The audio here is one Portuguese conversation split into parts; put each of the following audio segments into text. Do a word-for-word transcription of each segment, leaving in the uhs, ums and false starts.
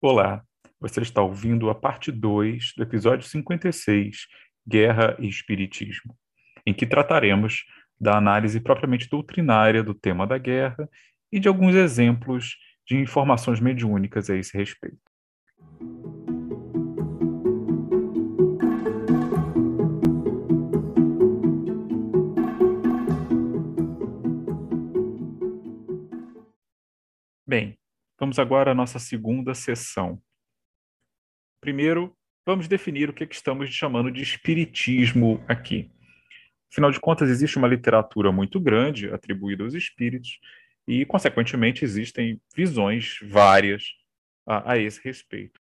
Olá, você está ouvindo a parte dois do episódio cinquenta e seis, Guerra e Espiritismo, em que trataremos da análise propriamente doutrinária do tema da guerra e de alguns exemplos de informações mediúnicas a esse respeito. Bem, vamos agora à nossa segunda sessão. Primeiro, vamos definir o que, é que estamos chamando de espiritismo aqui. Afinal de contas, existe uma literatura muito grande atribuída aos espíritos e, consequentemente, existem visões várias a, a esse respeito.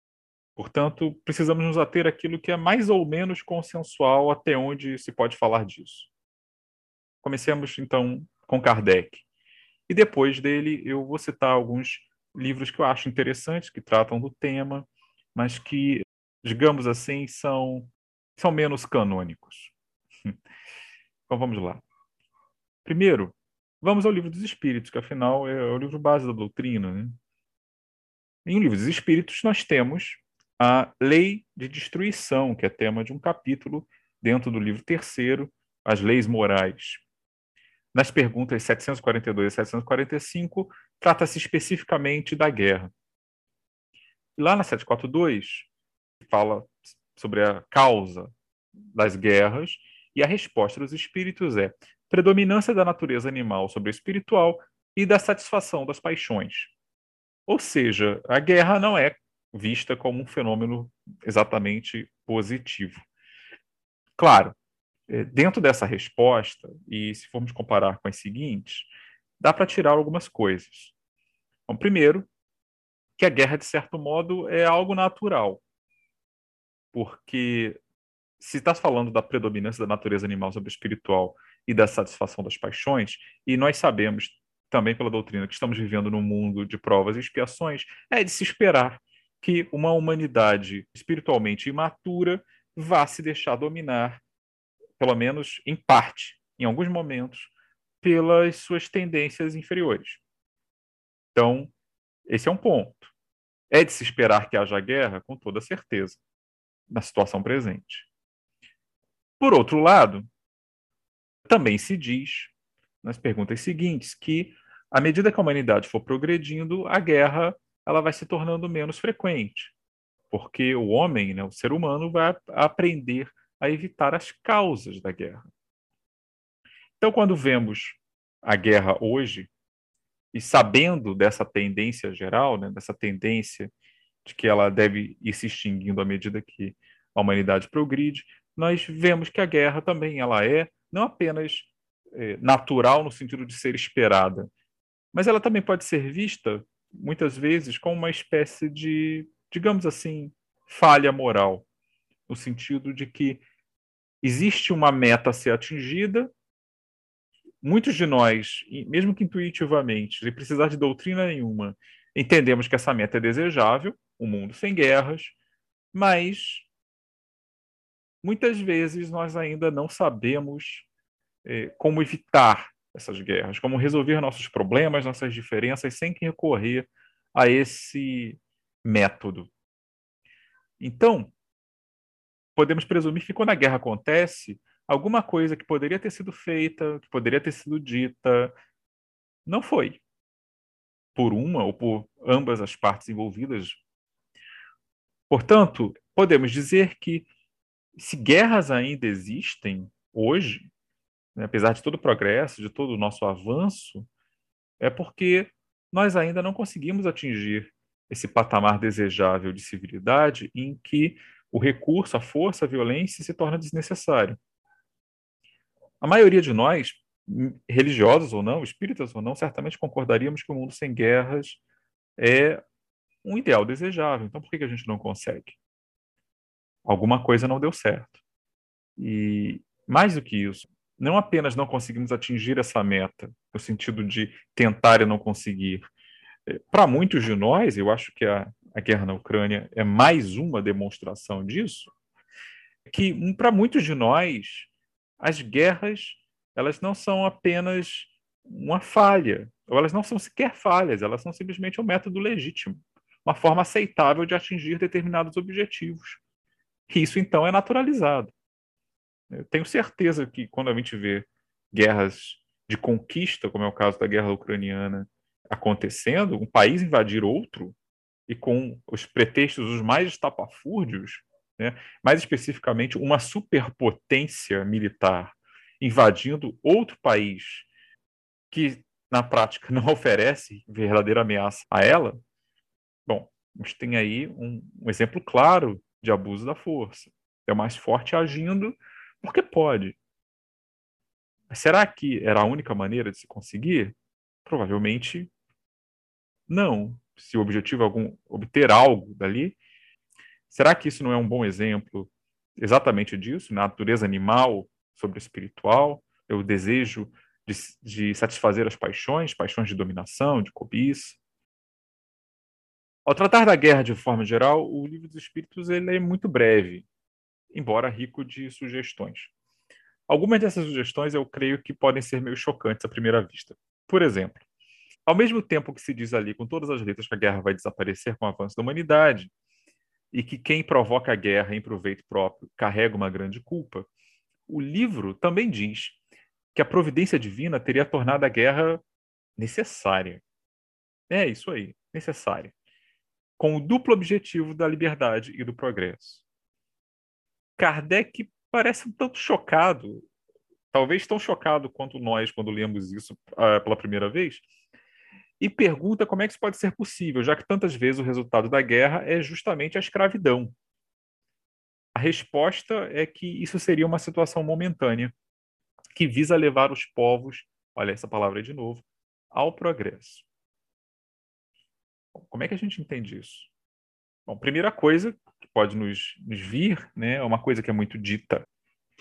Portanto, precisamos nos ater àquilo que é mais ou menos consensual até onde se pode falar disso. Comecemos, então, com Kardec. E depois dele, eu vou citar alguns livros que eu acho interessantes, que tratam do tema, mas que, digamos assim, são, são menos canônicos. Então vamos lá. Primeiro, vamos ao Livro dos Espíritos, que afinal é o livro base da doutrina, né? Em O Livro dos Espíritos nós temos a Lei de Destruição, que é tema de um capítulo dentro do livro terceiro, As Leis Morais. Nas perguntas setecentos e quarenta e dois e setecentos e quarenta e cinco, trata-se especificamente da guerra. Lá na setecentos e quarenta e dois, fala sobre a causa das guerras e a resposta dos espíritos é predominância da natureza animal sobre a espiritual e da satisfação das paixões. Ou seja, a guerra não é vista como um fenômeno exatamente positivo. Claro, dentro dessa resposta, e se formos comparar com as seguintes, dá para tirar algumas coisas. Então, primeiro, que a guerra, de certo modo, é algo natural, porque se está falando da predominância da natureza animal sobre a espiritual e da satisfação das paixões, e nós sabemos também pela doutrina que estamos vivendo num mundo de provas e expiações, é de se esperar que uma humanidade espiritualmente imatura vá se deixar dominar, pelo menos em parte, em alguns momentos, pelas suas tendências inferiores. Então, esse é um ponto. É de se esperar que haja guerra, com toda certeza, na situação presente. Por outro lado, também se diz, nas perguntas seguintes, que à medida que a humanidade for progredindo, a guerra ela vai se tornando menos frequente, porque o homem, né, o ser humano, vai aprender a evitar as causas da guerra. Então, quando vemos a guerra hoje, e sabendo dessa tendência geral, né, dessa tendência de que ela deve ir se extinguindo à medida que a humanidade progride, nós vemos que a guerra também ela é não apenas eh, natural no sentido de ser esperada, mas ela também pode ser vista, muitas vezes, como uma espécie de, digamos assim, falha moral, no sentido de que existe uma meta a ser atingida. Muitos de nós, mesmo que intuitivamente, sem precisar de doutrina nenhuma, entendemos que essa meta é desejável, um mundo sem guerras, mas muitas vezes nós ainda não sabemos eh, como evitar essas guerras, como resolver nossos problemas, nossas diferenças, sem recorrer a esse método. Então, podemos presumir que quando a guerra acontece, alguma coisa que poderia ter sido feita, que poderia ter sido dita, não foi, por uma ou por ambas as partes envolvidas. Portanto, podemos dizer que se guerras ainda existem hoje, né, apesar de todo o progresso, de todo o nosso avanço, é porque nós ainda não conseguimos atingir esse patamar desejável de civilidade em que o recurso, a força, a violência se torna desnecessário. A maioria de nós, religiosos ou não, espíritas ou não, certamente concordaríamos que o mundo sem guerras é um ideal desejável. Então, por que a gente não consegue? Alguma coisa não deu certo. E, mais do que isso, não apenas não conseguimos atingir essa meta, no sentido de tentar e não conseguir. Para muitos de nós, eu acho que a A guerra na Ucrânia é mais uma demonstração disso, que para muitos de nós, as guerras elas não são apenas uma falha, ou elas não são sequer falhas, elas são simplesmente um método legítimo, uma forma aceitável de atingir determinados objetivos. Isso, então, é naturalizado. Eu tenho certeza que quando a gente vê guerras de conquista, como é o caso da guerra ucraniana, acontecendo, um país invadir outro, e com os pretextos os mais estapafúrdios, né, mais especificamente uma superpotência militar invadindo outro país que, na prática, não oferece verdadeira ameaça a ela, bom, a gente tem aí um, um exemplo claro de abuso da força. É o mais forte agindo porque pode. Mas será que era a única maneira de se conseguir? Provavelmente não. Se o objetivo é algum, obter algo dali, será que isso não é um bom exemplo exatamente disso? Na natureza animal sobre o espiritual, é o desejo de, de satisfazer as paixões, paixões de dominação, de cobiça. Ao tratar da guerra de forma geral, o Livro dos Espíritos ele é muito breve, embora rico de sugestões. Algumas dessas sugestões eu creio que podem ser meio chocantes à primeira vista. Por exemplo, ao mesmo tempo que se diz ali com todas as letras que a guerra vai desaparecer com o avanço da humanidade e que quem provoca a guerra em proveito próprio carrega uma grande culpa, o livro também diz que a providência divina teria tornado a guerra necessária. É isso aí, necessária. Com o duplo objetivo da liberdade e do progresso. Kardec parece um tanto chocado, talvez tão chocado quanto nós quando lemos isso uh, pela primeira vez, e pergunta como é que isso pode ser possível, já que tantas vezes o resultado da guerra é justamente a escravidão. A resposta é que isso seria uma situação momentânea, que visa levar os povos, olha essa palavra aí de novo, ao progresso. Como é que a gente entende isso? Bom, primeira coisa que pode nos, nos vir, né, é uma coisa que é muito dita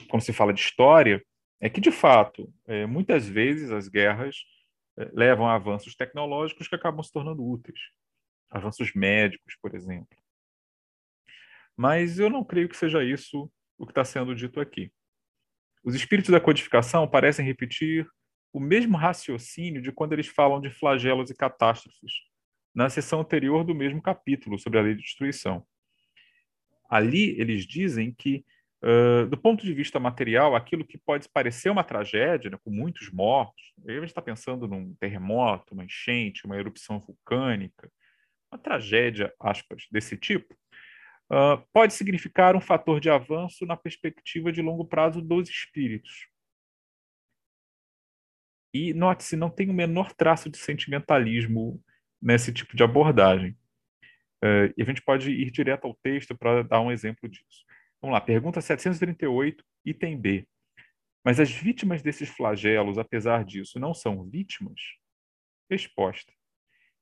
quando se fala de história, é que, de fato, é, muitas vezes as guerras levam a avanços tecnológicos que acabam se tornando úteis. Avanços médicos, por exemplo. Mas eu não creio que seja isso o que está sendo dito aqui. Os espíritos da codificação parecem repetir o mesmo raciocínio de quando eles falam de flagelos e catástrofes, na sessão anterior do mesmo capítulo, sobre a lei de destruição. Ali, eles dizem que, Uh, do ponto de vista material, aquilo que pode parecer uma tragédia, né, com muitos mortos, aí a gente está pensando num terremoto, uma enchente, uma erupção vulcânica, uma tragédia, aspas, desse tipo, uh, pode significar um fator de avanço na perspectiva de longo prazo dos espíritos. E, note-se, não tem o menor traço de sentimentalismo nesse tipo de abordagem. Uh, e a gente pode ir direto ao texto para dar um exemplo disso. Vamos lá, pergunta setecentos e trinta e oito, item B. Mas as vítimas desses flagelos, apesar disso, não são vítimas? Resposta.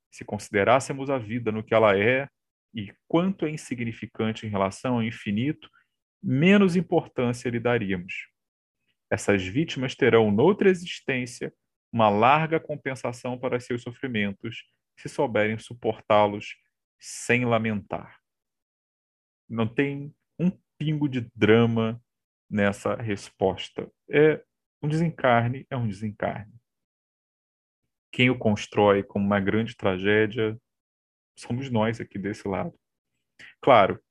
Se considerássemos a vida no que ela é e quanto é insignificante em relação ao infinito, menos importância lhe daríamos. Essas vítimas terão, noutra existência, uma larga compensação para seus sofrimentos, se souberem suportá-los sem lamentar. Não tem um pingo de drama nessa resposta. É um desencarne, é um desencarne. Quem o constrói como uma grande tragédia somos nós aqui desse lado. Claro,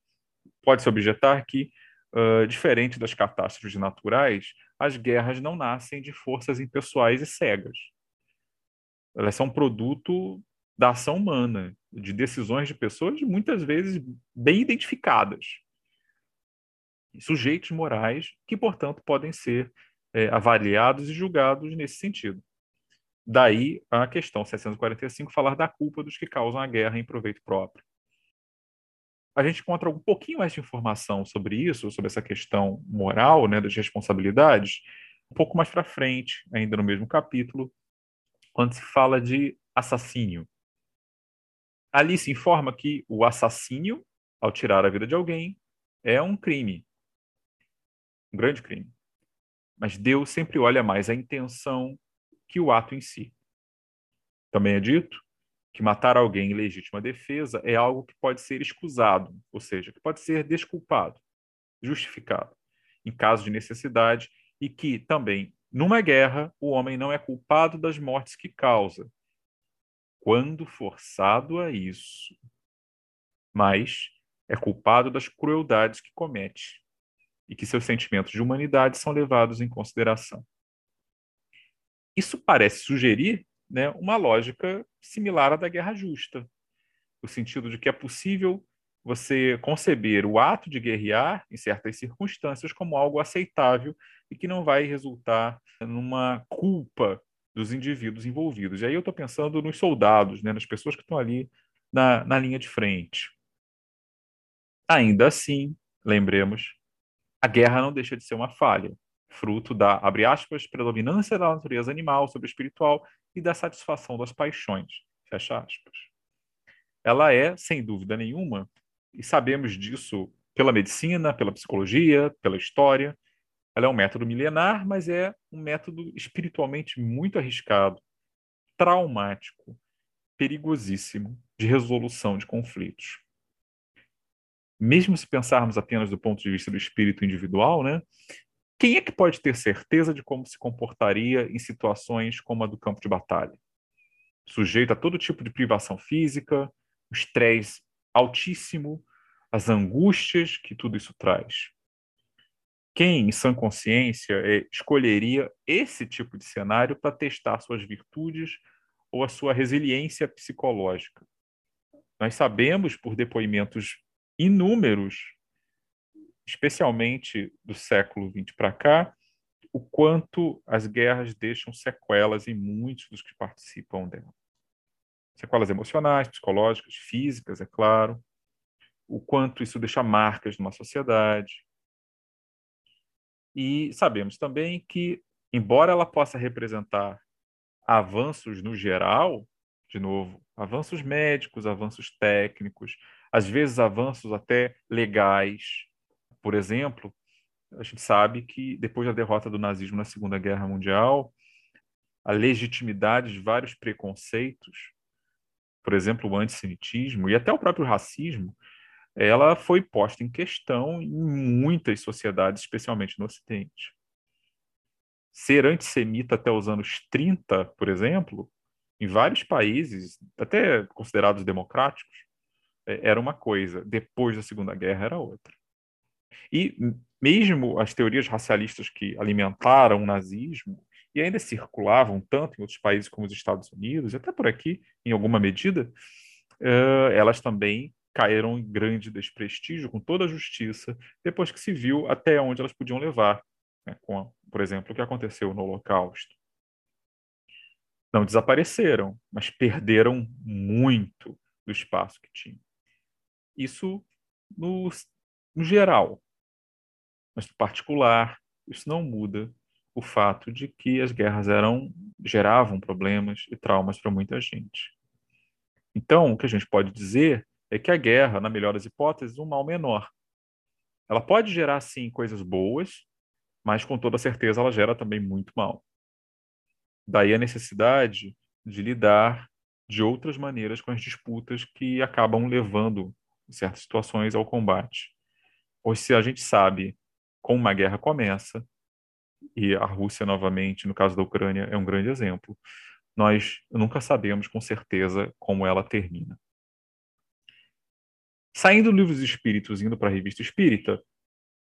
pode-se objetar que, uh, diferente das catástrofes naturais, as guerras não nascem de forças impessoais e cegas. Elas são produto da ação humana, de decisões de pessoas muitas vezes bem identificadas. Sujeitos morais que, portanto, podem ser é, avaliados e julgados nesse sentido. Daí a questão setecentos e quarenta e cinco falar da culpa dos que causam a guerra em proveito próprio. A gente encontra um pouquinho mais de informação sobre isso, sobre essa questão moral, né, das responsabilidades, um pouco mais para frente, ainda no mesmo capítulo, quando se fala de assassínio. Ali se informa que o assassínio, ao tirar a vida de alguém, é um crime. Um grande crime. Mas Deus sempre olha mais a intenção que o ato em si. Também é dito que matar alguém em legítima defesa é algo que pode ser excusado, ou seja, que pode ser desculpado, justificado, em caso de necessidade, e que também, numa guerra, o homem não é culpado das mortes que causa, quando forçado a isso. mas é culpado das crueldades que comete e que seus sentimentos de humanidade são levados em consideração. Isso parece sugerir, né, uma lógica similar à da guerra justa, no sentido de que é possível você conceber o ato de guerrear, em certas circunstâncias, como algo aceitável e que não vai resultar numa culpa dos indivíduos envolvidos. E aí eu estou pensando nos soldados, né, nas pessoas que estão ali na, na linha de frente. Ainda assim, lembremos, a guerra não deixa de ser uma falha, fruto da, abre aspas, predominância da natureza animal sobre o espiritual e da satisfação das paixões, fecha aspas. Ela é, sem dúvida nenhuma, e sabemos disso pela medicina, pela psicologia, pela história. Ela é um método milenar, mas é um método espiritualmente muito arriscado, traumático, perigosíssimo de resolução de conflitos. Mesmo se pensarmos apenas do ponto de vista do espírito individual, né, quem é que pode ter certeza de como se comportaria em situações como a do campo de batalha? Sujeito a todo tipo de privação física, o estresse altíssimo, as angústias que tudo isso traz. Quem, em sã consciência, escolheria esse tipo de cenário para testar suas virtudes ou a sua resiliência psicológica? Nós sabemos, por depoimentos inúmeros, especialmente do século vinte para cá, o quanto as guerras deixam sequelas em muitos dos que participam dela. Sequelas emocionais, psicológicas, físicas, é claro. O quanto isso deixa marcas numa sociedade. E sabemos também que, embora ela possa representar avanços no geral, de novo, avanços médicos, avanços técnicos, às vezes avanços até legais. Por exemplo, a gente sabe que, depois da derrota do nazismo na Segunda Guerra Mundial, a legitimidade de vários preconceitos, por exemplo, o antissemitismo e até o próprio racismo, ela foi posta em questão em muitas sociedades, especialmente no Ocidente. Ser antissemita até os anos trinta, por exemplo, em vários países, até considerados democráticos, era uma coisa, depois da Segunda Guerra era outra. E mesmo as teorias racialistas que alimentaram o nazismo e ainda circulavam tanto em outros países como os Estados Unidos, até por aqui, em alguma medida, elas também caíram em grande desprestígio, com toda a justiça, depois que se viu até onde elas podiam levar, né, com a, por exemplo, o que aconteceu no Holocausto. Não desapareceram, mas perderam muito do espaço que tinham. Isso no, no geral, mas no particular, isso não muda o fato de que as guerras eram, geravam problemas e traumas para muita gente. Então, o que a gente pode dizer é que a guerra, na melhor das hipóteses, é um mal menor. Ela pode gerar, sim, coisas boas, mas com toda certeza ela gera também muito mal. Daí a necessidade de lidar de outras maneiras com as disputas que acabam levando, em certas situações, ao combate. Ou se a gente sabe como uma guerra começa, e a Rússia, novamente, no caso da Ucrânia, é um grande exemplo, nós nunca sabemos com certeza como ela termina. Saindo do Livro dos Espíritos, indo para a Revista Espírita,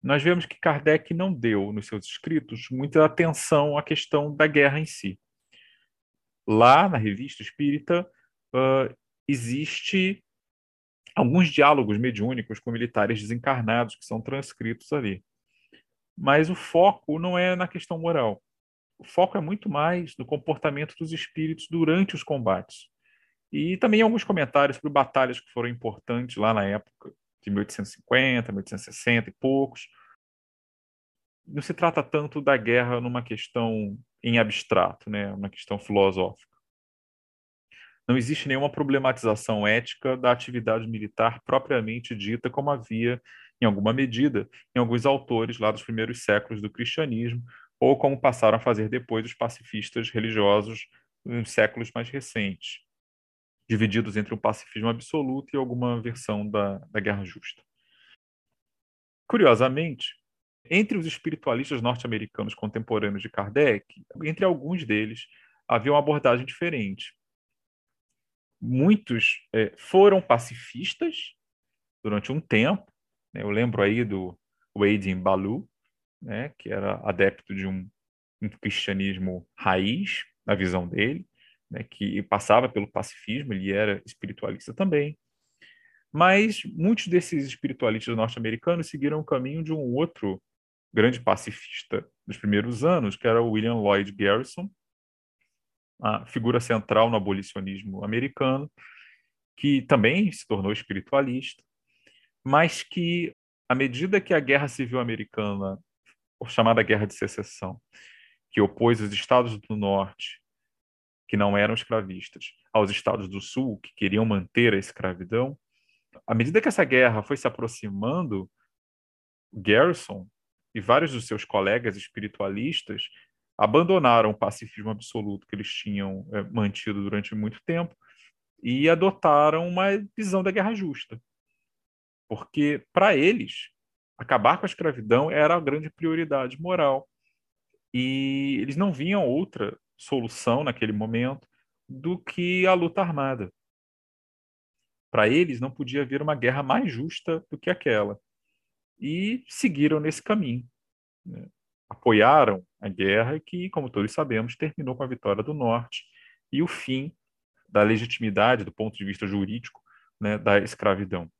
nós vemos que Kardec não deu, nos seus escritos, muita atenção à questão da guerra em si. Lá, na Revista Espírita, uh, existe alguns diálogos mediúnicos com militares desencarnados que são transcritos ali. Mas o foco não é na questão moral. O foco é muito mais no comportamento dos espíritos durante os combates. E também alguns comentários sobre batalhas que foram importantes lá na época de mil oitocentos e cinquenta, mil oitocentos e sessenta e poucos. Não se trata tanto da guerra numa questão em abstrato, né? Uma questão filosófica. Não existe nenhuma problematização ética da atividade militar propriamente dita, como havia em alguma medida, em alguns autores lá dos primeiros séculos do cristianismo, ou como passaram a fazer depois os pacifistas religiosos nos séculos mais recentes, divididos entre um pacifismo absoluto e alguma versão da, da guerra justa. Curiosamente, entre os espiritualistas norte-americanos contemporâneos de Kardec, entre alguns deles, havia uma abordagem diferente. Muitos eh, foram pacifistas, durante um tempo. Né? Eu lembro aí do Wade Ballou, né? que era adepto de um, um cristianismo raiz, na visão dele, né? que passava pelo pacifismo, ele era espiritualista também. Mas muitos desses espiritualistas norte-americanos seguiram o caminho de um outro grande pacifista dos primeiros anos, que era o William Lloyd Garrison, a figura central no abolicionismo americano, que também se tornou espiritualista, mas que, à medida que a Guerra Civil Americana, chamada Guerra de Secessão, que opôs os estados do norte, que não eram escravistas, aos estados do sul, que queriam manter a escravidão, à medida que essa guerra foi se aproximando, Garrison e vários dos seus colegas espiritualistas abandonaram o pacifismo absoluto que eles tinham é, mantido durante muito tempo e adotaram uma visão da guerra justa. Porque, para eles, acabar com a escravidão era a grande prioridade moral. E eles não viam outra solução naquele momento do que a luta armada. Para eles, não podia haver uma guerra mais justa do que aquela. E seguiram nesse caminho. Né? Apoiaram a guerra que, como todos sabemos, terminou com a vitória do Norte e o fim da legitimidade, do ponto de vista jurídico, né, da escravidão.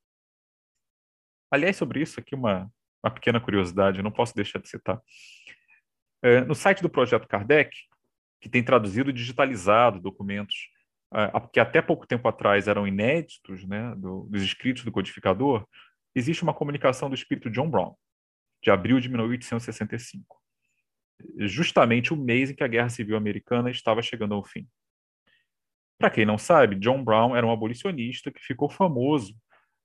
Aliás, sobre isso aqui, uma, uma pequena curiosidade, eu não posso deixar de citar. É, no site do Projeto Kardec, que tem traduzido e digitalizado documentos a, a, que até pouco tempo atrás eram inéditos, né, do, dos escritos do codificador, existe uma comunicação do espírito John Brown, de abril de mil oitocentos e sessenta e cinco, justamente o mês em que a Guerra Civil Americana estava chegando ao fim. Para quem não sabe, John Brown era um abolicionista que ficou famoso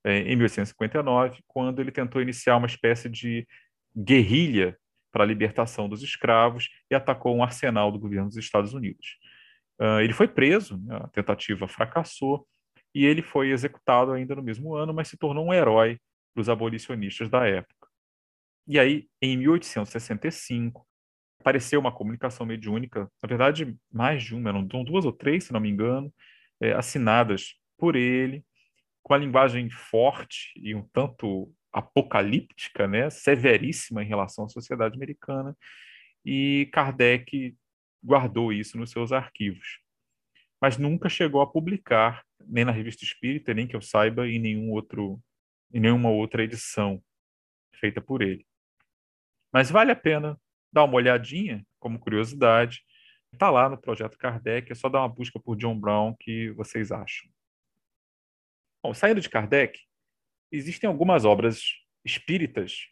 eh, em mil oitocentos e cinquenta e nove, quando ele tentou iniciar uma espécie de guerrilha para a libertação dos escravos e atacou um arsenal do governo dos Estados Unidos. Uh, ele foi preso, né, a tentativa fracassou, e ele foi executado ainda no mesmo ano, mas se tornou um herói para os abolicionistas da época. E aí, em mil oitocentos e sessenta e cinco, apareceu uma comunicação mediúnica, na verdade, mais de uma, eram duas ou três, se não me engano, é, assinadas por ele, com a linguagem forte e um tanto apocalíptica, né, severíssima em relação à sociedade americana, e Kardec guardou isso nos seus arquivos. Mas nunca chegou a publicar, nem na Revista Espírita, nem que eu saiba, em, nenhum outro, em nenhuma outra edição feita por ele. Mas vale a pena dar uma olhadinha, como curiosidade. Está lá no Projeto Kardec, é só dar uma busca por John Brown que vocês acham. Bom, saindo de Kardec, existem algumas obras espíritas,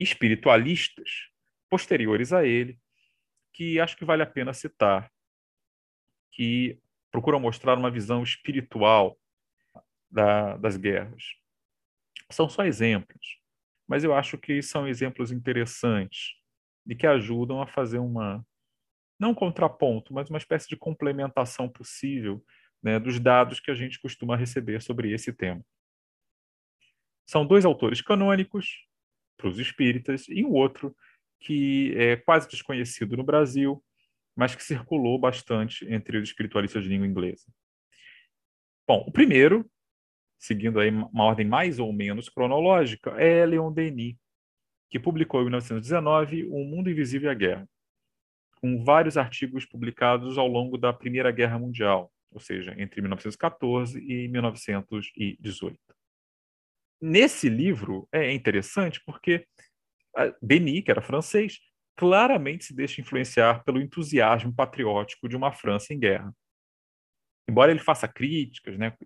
espiritualistas, posteriores a ele, que acho que vale a pena citar, que procuram mostrar uma visão espiritual da, das guerras. São só exemplos, mas eu acho que são exemplos interessantes e que ajudam a fazer uma, não um contraponto, mas uma espécie de complementação possível, né, dos dados que a gente costuma receber sobre esse tema. São dois autores canônicos para os espíritas e um outro que é quase desconhecido no Brasil, mas que circulou bastante entre os espiritualistas de língua inglesa. Bom, o primeiro, seguindo aí uma ordem mais ou menos cronológica, é Leon Denis, que publicou em mil novecentos e dezenove O Mundo Invisível e a Guerra, com vários artigos publicados ao longo da Primeira Guerra Mundial, ou seja, entre mil novecentos e quatorze e mil novecentos e dezoito. Nesse livro é interessante porque Denis, que era francês, claramente se deixa influenciar pelo entusiasmo patriótico de uma França em guerra. Embora ele faça críticas, né,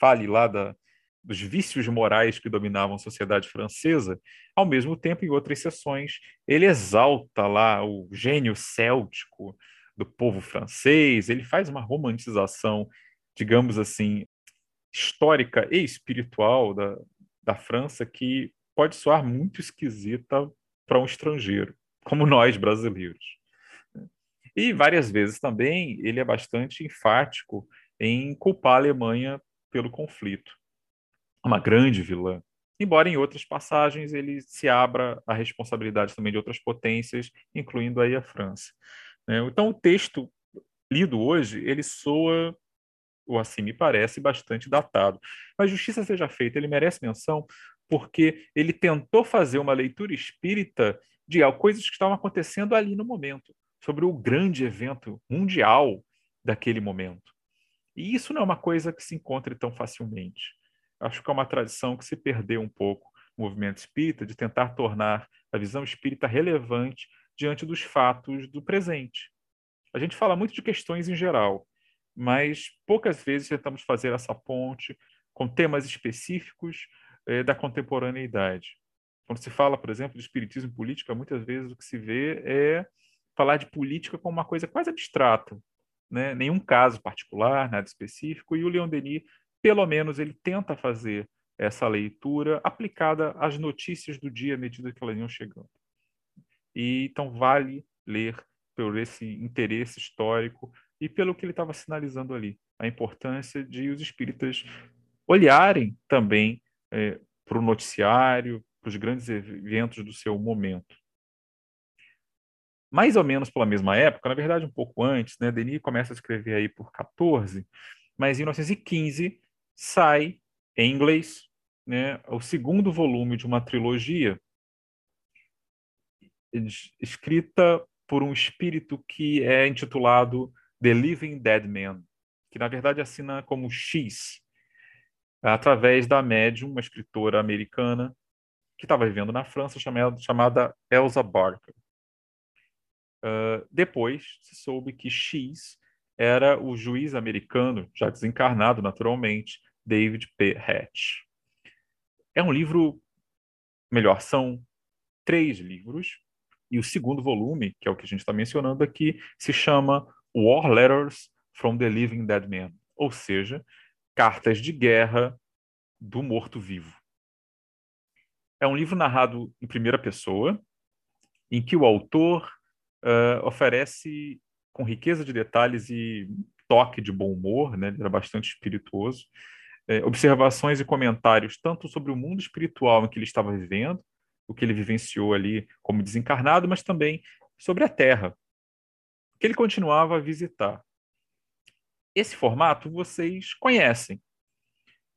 fale lá da, dos vícios morais que dominavam a sociedade francesa, ao mesmo tempo, em outras sessões, ele exalta lá o gênio céltico do povo francês, ele faz uma romantização, digamos assim, histórica e espiritual da, da França que pode soar muito esquisita para um estrangeiro, como nós brasileiros. E várias vezes também ele é bastante enfático em culpar a Alemanha pelo conflito, uma grande vilã. Embora em outras passagens ele se abra à responsabilidade também de outras potências, incluindo aí a França. Então o texto lido hoje, ele soa ou assim me parece, bastante datado. Mas justiça seja feita, ele merece menção porque ele tentou fazer uma leitura espírita de coisas que estavam acontecendo ali no momento, sobre o grande evento mundial daquele momento. E isso não é uma coisa que se encontre tão facilmente. Acho que é uma tradição que se perdeu um pouco o movimento espírita, de tentar tornar a visão espírita relevante diante dos fatos do presente. A gente fala muito de questões em geral, mas poucas vezes tentamos fazer essa ponte com temas específicos eh, da contemporaneidade. Quando se fala, por exemplo, de espiritismo e política, muitas vezes o que se vê é falar de política como uma coisa quase abstrata, né? Nenhum caso particular, nada específico, e o Leon Denis, pelo menos, ele tenta fazer essa leitura aplicada às notícias do dia à medida que elas iam chegando. E, então, vale ler por esse interesse histórico e pelo que ele estava sinalizando ali, a importância de os espíritas olharem também eh, para o noticiário, para os grandes eventos do seu momento. Mais ou menos pela mesma época, na verdade um pouco antes, né? Denis começa a escrever aí por quatorze, mas em mil novecentos e quinze sai, em inglês, né, o segundo volume de uma trilogia escrita por um espírito que é intitulado The Living Dead Man, que na verdade assina como X, através da médium, uma escritora americana que estava vivendo na França, chamada, chamada Elsa Barker. Uh, depois se soube que X era o juiz americano, já desencarnado naturalmente, David P. Hatch. É um livro, melhor, são três livros, e o segundo volume, que é o que a gente está mencionando aqui, se chama War Letters from the Living Dead Man, ou seja, Cartas de Guerra do Morto-Vivo. É um livro narrado em primeira pessoa, em que o autor uh, oferece, com riqueza de detalhes e toque de bom humor, né, ele era bastante espirituoso, eh, observações e comentários tanto sobre o mundo espiritual em que ele estava vivendo, o que ele vivenciou ali como desencarnado, mas também sobre a Terra, que ele continuava a visitar. Esse formato vocês conhecem.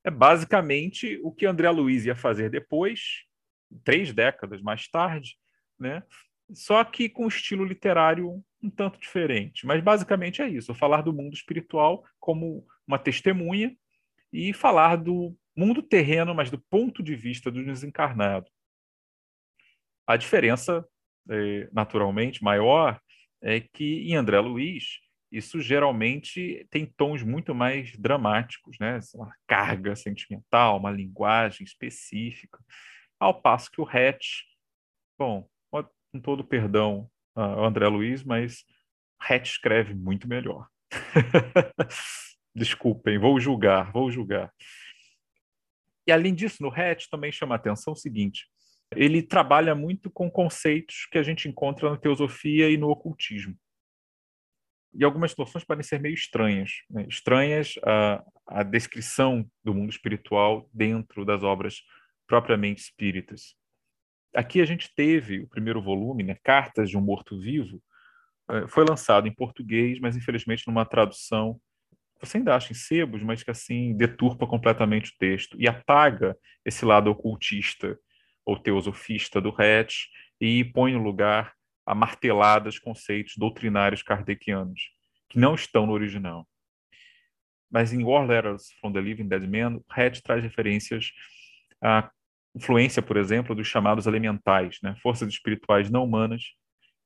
É basicamente o que André Luiz ia fazer depois, três décadas mais tarde, né? Só que com um estilo literário um tanto diferente. Mas basicamente é isso, falar do mundo espiritual como uma testemunha e falar do mundo terreno, mas do ponto de vista do desencarnado. A diferença, naturalmente, maior é que em André Luiz isso geralmente tem tons muito mais dramáticos, né? Uma carga sentimental, uma linguagem específica, ao passo que o Hatch, bom, com todo perdão ao André Luiz, mas Hatch escreve muito melhor. Desculpem, vou julgar, vou julgar. E além disso, no Hatch também chama a atenção o seguinte, ele trabalha muito com conceitos que a gente encontra na teosofia e no ocultismo. E algumas noções podem ser meio estranhas, né? Estranhas a, a descrição do mundo espiritual dentro das obras propriamente espíritas. Aqui a gente teve o primeiro volume, né, Cartas de um Morto-Vivo, foi lançado em português, mas infelizmente numa tradução, você ainda acha em sebos, mas que assim deturpa completamente o texto e apaga esse lado ocultista ou teosofista do Hatch e põe no lugar a marteladas conceitos doutrinários kardecianos, que não estão no original. Mas em War Letters from the Living Dead Man, Hatch traz referências à influência, por exemplo, dos chamados elementais, né? Forças espirituais não humanas,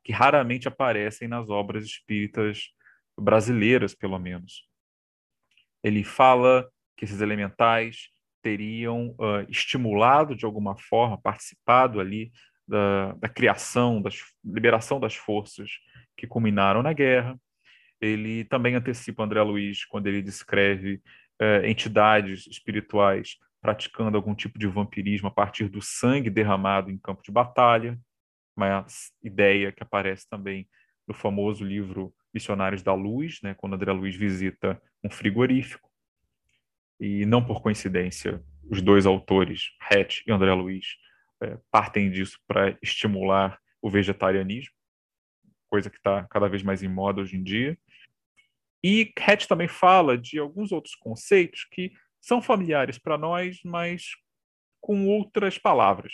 que raramente aparecem nas obras espíritas brasileiras, pelo menos. Ele fala que esses elementais teriam uh, estimulado de alguma forma, participado ali da, da criação, da liberação das forças que culminaram na guerra. Ele também antecipa André Luiz quando ele descreve uh, entidades espirituais praticando algum tipo de vampirismo a partir do sangue derramado em campo de batalha, uma ideia que aparece também no famoso livro Missionários da Luz, né, quando André Luiz visita um frigorífico. E não por coincidência, os dois autores, Hatch e André Luiz, partem disso para estimular o vegetarianismo, coisa que está cada vez mais em moda hoje em dia. E Hatch também fala de alguns outros conceitos que são familiares para nós, mas com outras palavras,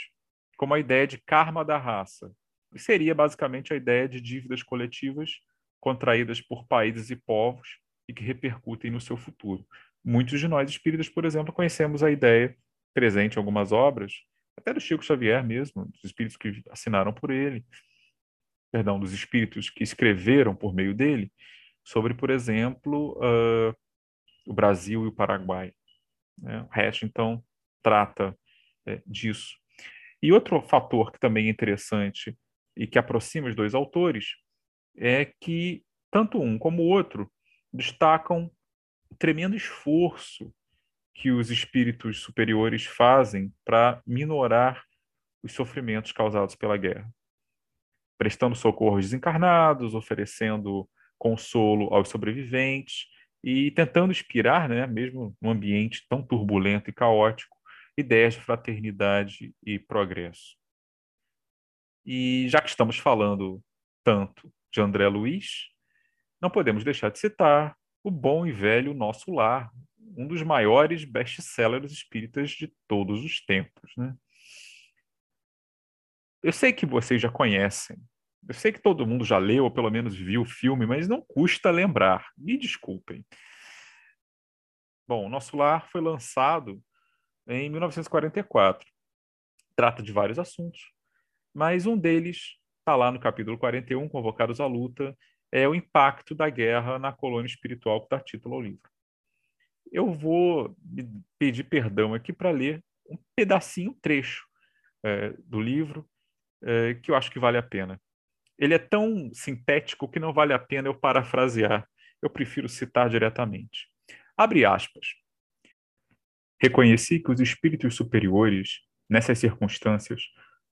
como a ideia de karma da raça, que seria basicamente a ideia de dívidas coletivas contraídas por países e povos e que repercutem no seu futuro. Muitos de nós espíritas, por exemplo, conhecemos a ideia presente em algumas obras, até do Chico Xavier mesmo, dos espíritos que assinaram por ele, perdão, dos espíritos que escreveram por meio dele, sobre, por exemplo, uh, o Brasil e o Paraguai. Né? O Hatch, então, trata é, disso. E outro fator que também é interessante e que aproxima os dois autores é que tanto um como o outro destacam o tremendo esforço que os espíritos superiores fazem para minorar os sofrimentos causados pela guerra, prestando socorro aos desencarnados, oferecendo consolo aos sobreviventes e tentando inspirar, né, mesmo num ambiente tão turbulento e caótico, ideias de fraternidade e progresso. E já que estamos falando tanto de André Luiz, não podemos deixar de citar o bom e velho Nosso Lar, um dos maiores best-sellers espíritas de todos os tempos. Né? Eu sei que vocês já conhecem, eu sei que todo mundo já leu ou pelo menos viu o filme, mas não custa lembrar, me desculpem. Bom, Nosso Lar foi lançado em mil novecentos e quarenta e quatro. Trata de vários assuntos, mas um deles está lá no capítulo quarenta e um, Convocados à Luta, é o impacto da guerra na colônia espiritual, que dá título ao livro. Eu vou pedir perdão aqui para ler um pedacinho, um trecho é, do livro, é, que eu acho que vale a pena. Ele é tão sintético que não vale a pena eu parafrasear. Eu prefiro citar diretamente. Abre aspas. Reconheci que os espíritos superiores, nessas circunstâncias,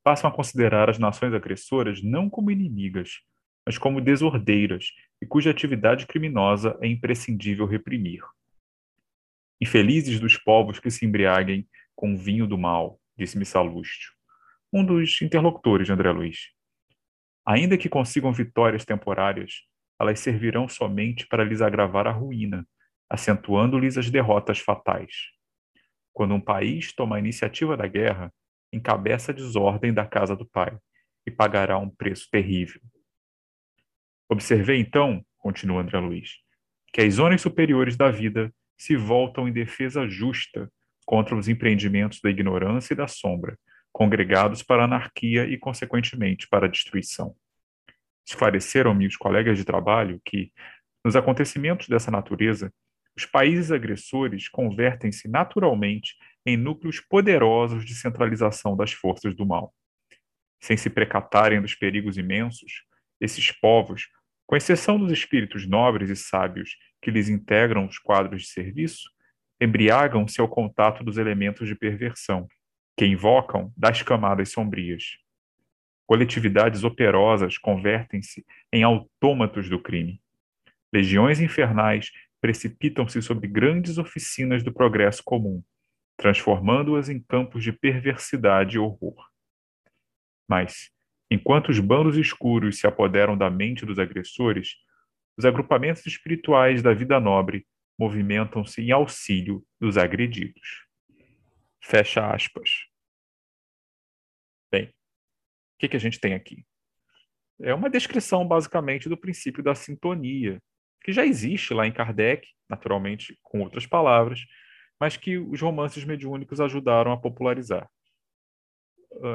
passam a considerar as nações agressoras não como inimigas, mas como desordeiras e cuja atividade criminosa é imprescindível reprimir. Infelizes dos povos que se embriaguem com o vinho do mal, disse Missalúcio, um dos interlocutores de André Luiz. Ainda que consigam vitórias temporárias, elas servirão somente para lhes agravar a ruína, acentuando-lhes as derrotas fatais. Quando um país toma a iniciativa da guerra, encabeça a desordem da casa do pai e pagará um preço terrível. Observei então, continua André Luiz, que as zonas superiores da vida se voltam em defesa justa contra os empreendimentos da ignorância e da sombra, congregados para a anarquia e, consequentemente, para a destruição. Esclareceram-me os colegas de trabalho que, nos acontecimentos dessa natureza, os países agressores convertem-se naturalmente em núcleos poderosos de centralização das forças do mal. Sem se precatarem dos perigos imensos, esses povos, com exceção dos espíritos nobres e sábios que lhes integram os quadros de serviço, embriagam-se ao contato dos elementos de perversão, que invocam das camadas sombrias. Coletividades operosas convertem-se em autômatos do crime. Legiões infernais precipitam-se sobre grandes oficinas do progresso comum, transformando-as em campos de perversidade e horror. Mas, enquanto os bandos escuros se apoderam da mente dos agressores, os agrupamentos espirituais da vida nobre movimentam-se em auxílio dos agredidos. Fecha aspas. Bem, o que, que a gente tem aqui? É uma descrição, basicamente, do princípio da sintonia, que já existe lá em Kardec, naturalmente com outras palavras, mas que os romances mediúnicos ajudaram a popularizar.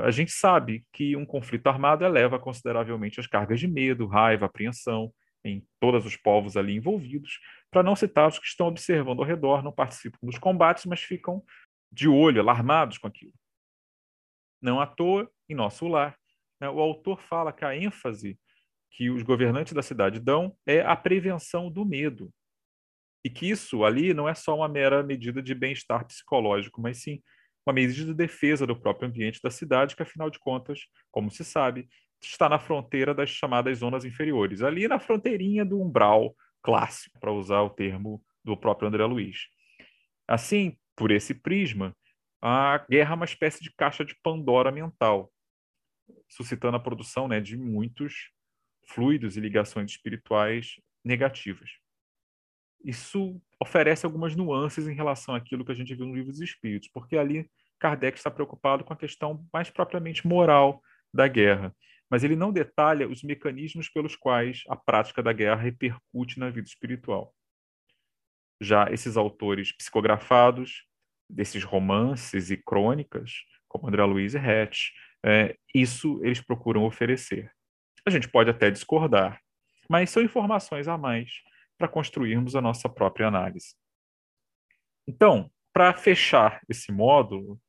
A gente sabe que um conflito armado eleva consideravelmente as cargas de medo, raiva, apreensão em todos os povos ali envolvidos, para não citar os que estão observando ao redor, não participam dos combates, mas ficam de olho, alarmados com aquilo. Não à toa, em Nosso Lar, né, o autor fala que a ênfase que os governantes da cidade dão é a prevenção do medo, e que isso ali não é só uma mera medida de bem-estar psicológico, mas sim uma medida de defesa do próprio ambiente da cidade, que, afinal de contas, como se sabe, está na fronteira das chamadas zonas inferiores, ali na fronteirinha do umbral clássico, para usar o termo do próprio André Luiz. Assim, por esse prisma, a guerra é uma espécie de caixa de Pandora mental, suscitando a produção, né, de muitos fluidos e ligações espirituais negativas. isso oferece algumas nuances em relação àquilo que a gente viu no Livro dos Espíritos, porque ali Kardec está preocupado com a questão mais propriamente moral da guerra, mas ele não detalha os mecanismos pelos quais a prática da guerra repercute na vida espiritual. Já esses autores psicografados, desses romances e crônicas, como André Luiz e Hatch, é, isso eles procuram oferecer. A gente pode até discordar, mas são informações a mais para construirmos a nossa própria análise. Então, para fechar esse módulo,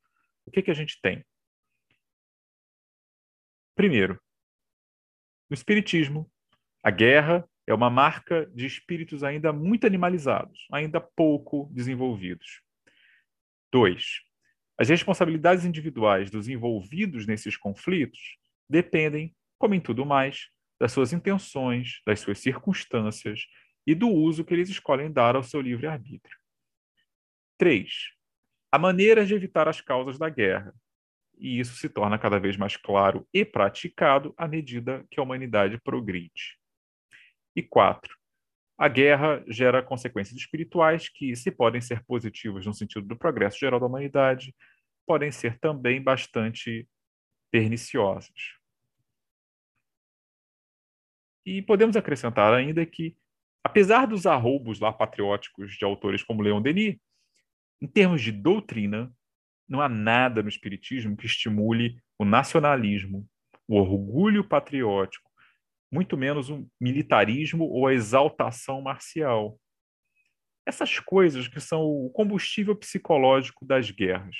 o que, que a gente tem? Primeiro, no Espiritismo, a guerra é uma marca de espíritos ainda muito animalizados, ainda pouco desenvolvidos. Dois, as responsabilidades individuais dos envolvidos nesses conflitos dependem, como em tudo mais, das suas intenções, das suas circunstâncias e do uso que eles escolhem dar ao seu livre-arbítrio. Três, há maneiras de evitar as causas da guerra. E isso se torna cada vez mais claro e praticado à medida que a humanidade progride. E quatro, a guerra gera consequências espirituais que, se podem ser positivas no sentido do progresso geral da humanidade, podem ser também bastante perniciosas. E podemos acrescentar ainda que, apesar dos arroubos lá patrióticos de autores como Leon Denis, em termos de doutrina, não há nada no Espiritismo que estimule o nacionalismo, o orgulho patriótico, muito menos o militarismo ou a exaltação marcial. Essas coisas que são o combustível psicológico das guerras.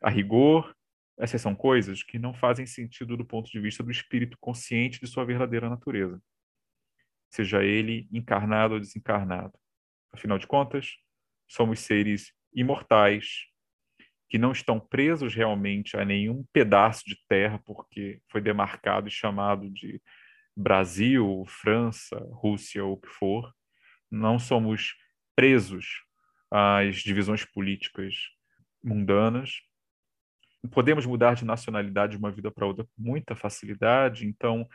A rigor, essas são coisas que não fazem sentido do ponto de vista do espírito consciente de sua verdadeira natureza, seja ele encarnado ou desencarnado. Afinal de contas, somos seres imortais, que não estão presos realmente a nenhum pedaço de terra, porque foi demarcado e chamado de Brasil, França, Rússia ou o que for. Não somos presos às divisões políticas mundanas. Podemos mudar de nacionalidade de uma vida para outra com muita facilidade. Então,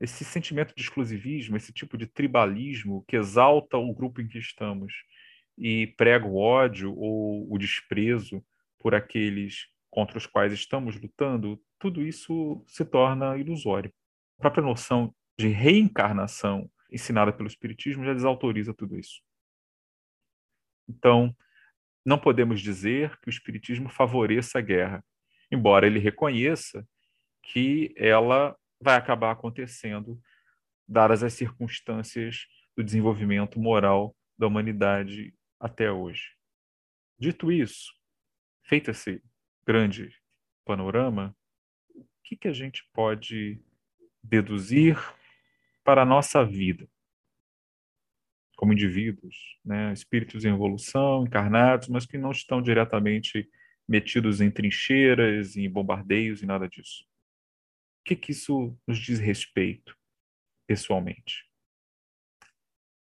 esse sentimento de exclusivismo, esse tipo de tribalismo que exalta o grupo em que estamos e prega o ódio ou o desprezo por aqueles contra os quais estamos lutando, tudo isso se torna ilusório. A própria noção de reencarnação ensinada pelo Espiritismo já desautoriza tudo isso. Então, não podemos dizer que o Espiritismo favoreça a guerra, embora ele reconheça que ela vai acabar acontecendo, dadas as circunstâncias do desenvolvimento moral da humanidade até hoje. Dito isso, feito esse grande panorama, o que, que a gente pode deduzir para a nossa vida? Como indivíduos, né? Espíritos em evolução, encarnados, mas que não estão diretamente metidos em trincheiras, em bombardeios e nada disso. O que, que isso nos diz respeito, pessoalmente?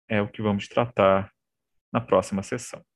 É o que vamos tratar na próxima sessão.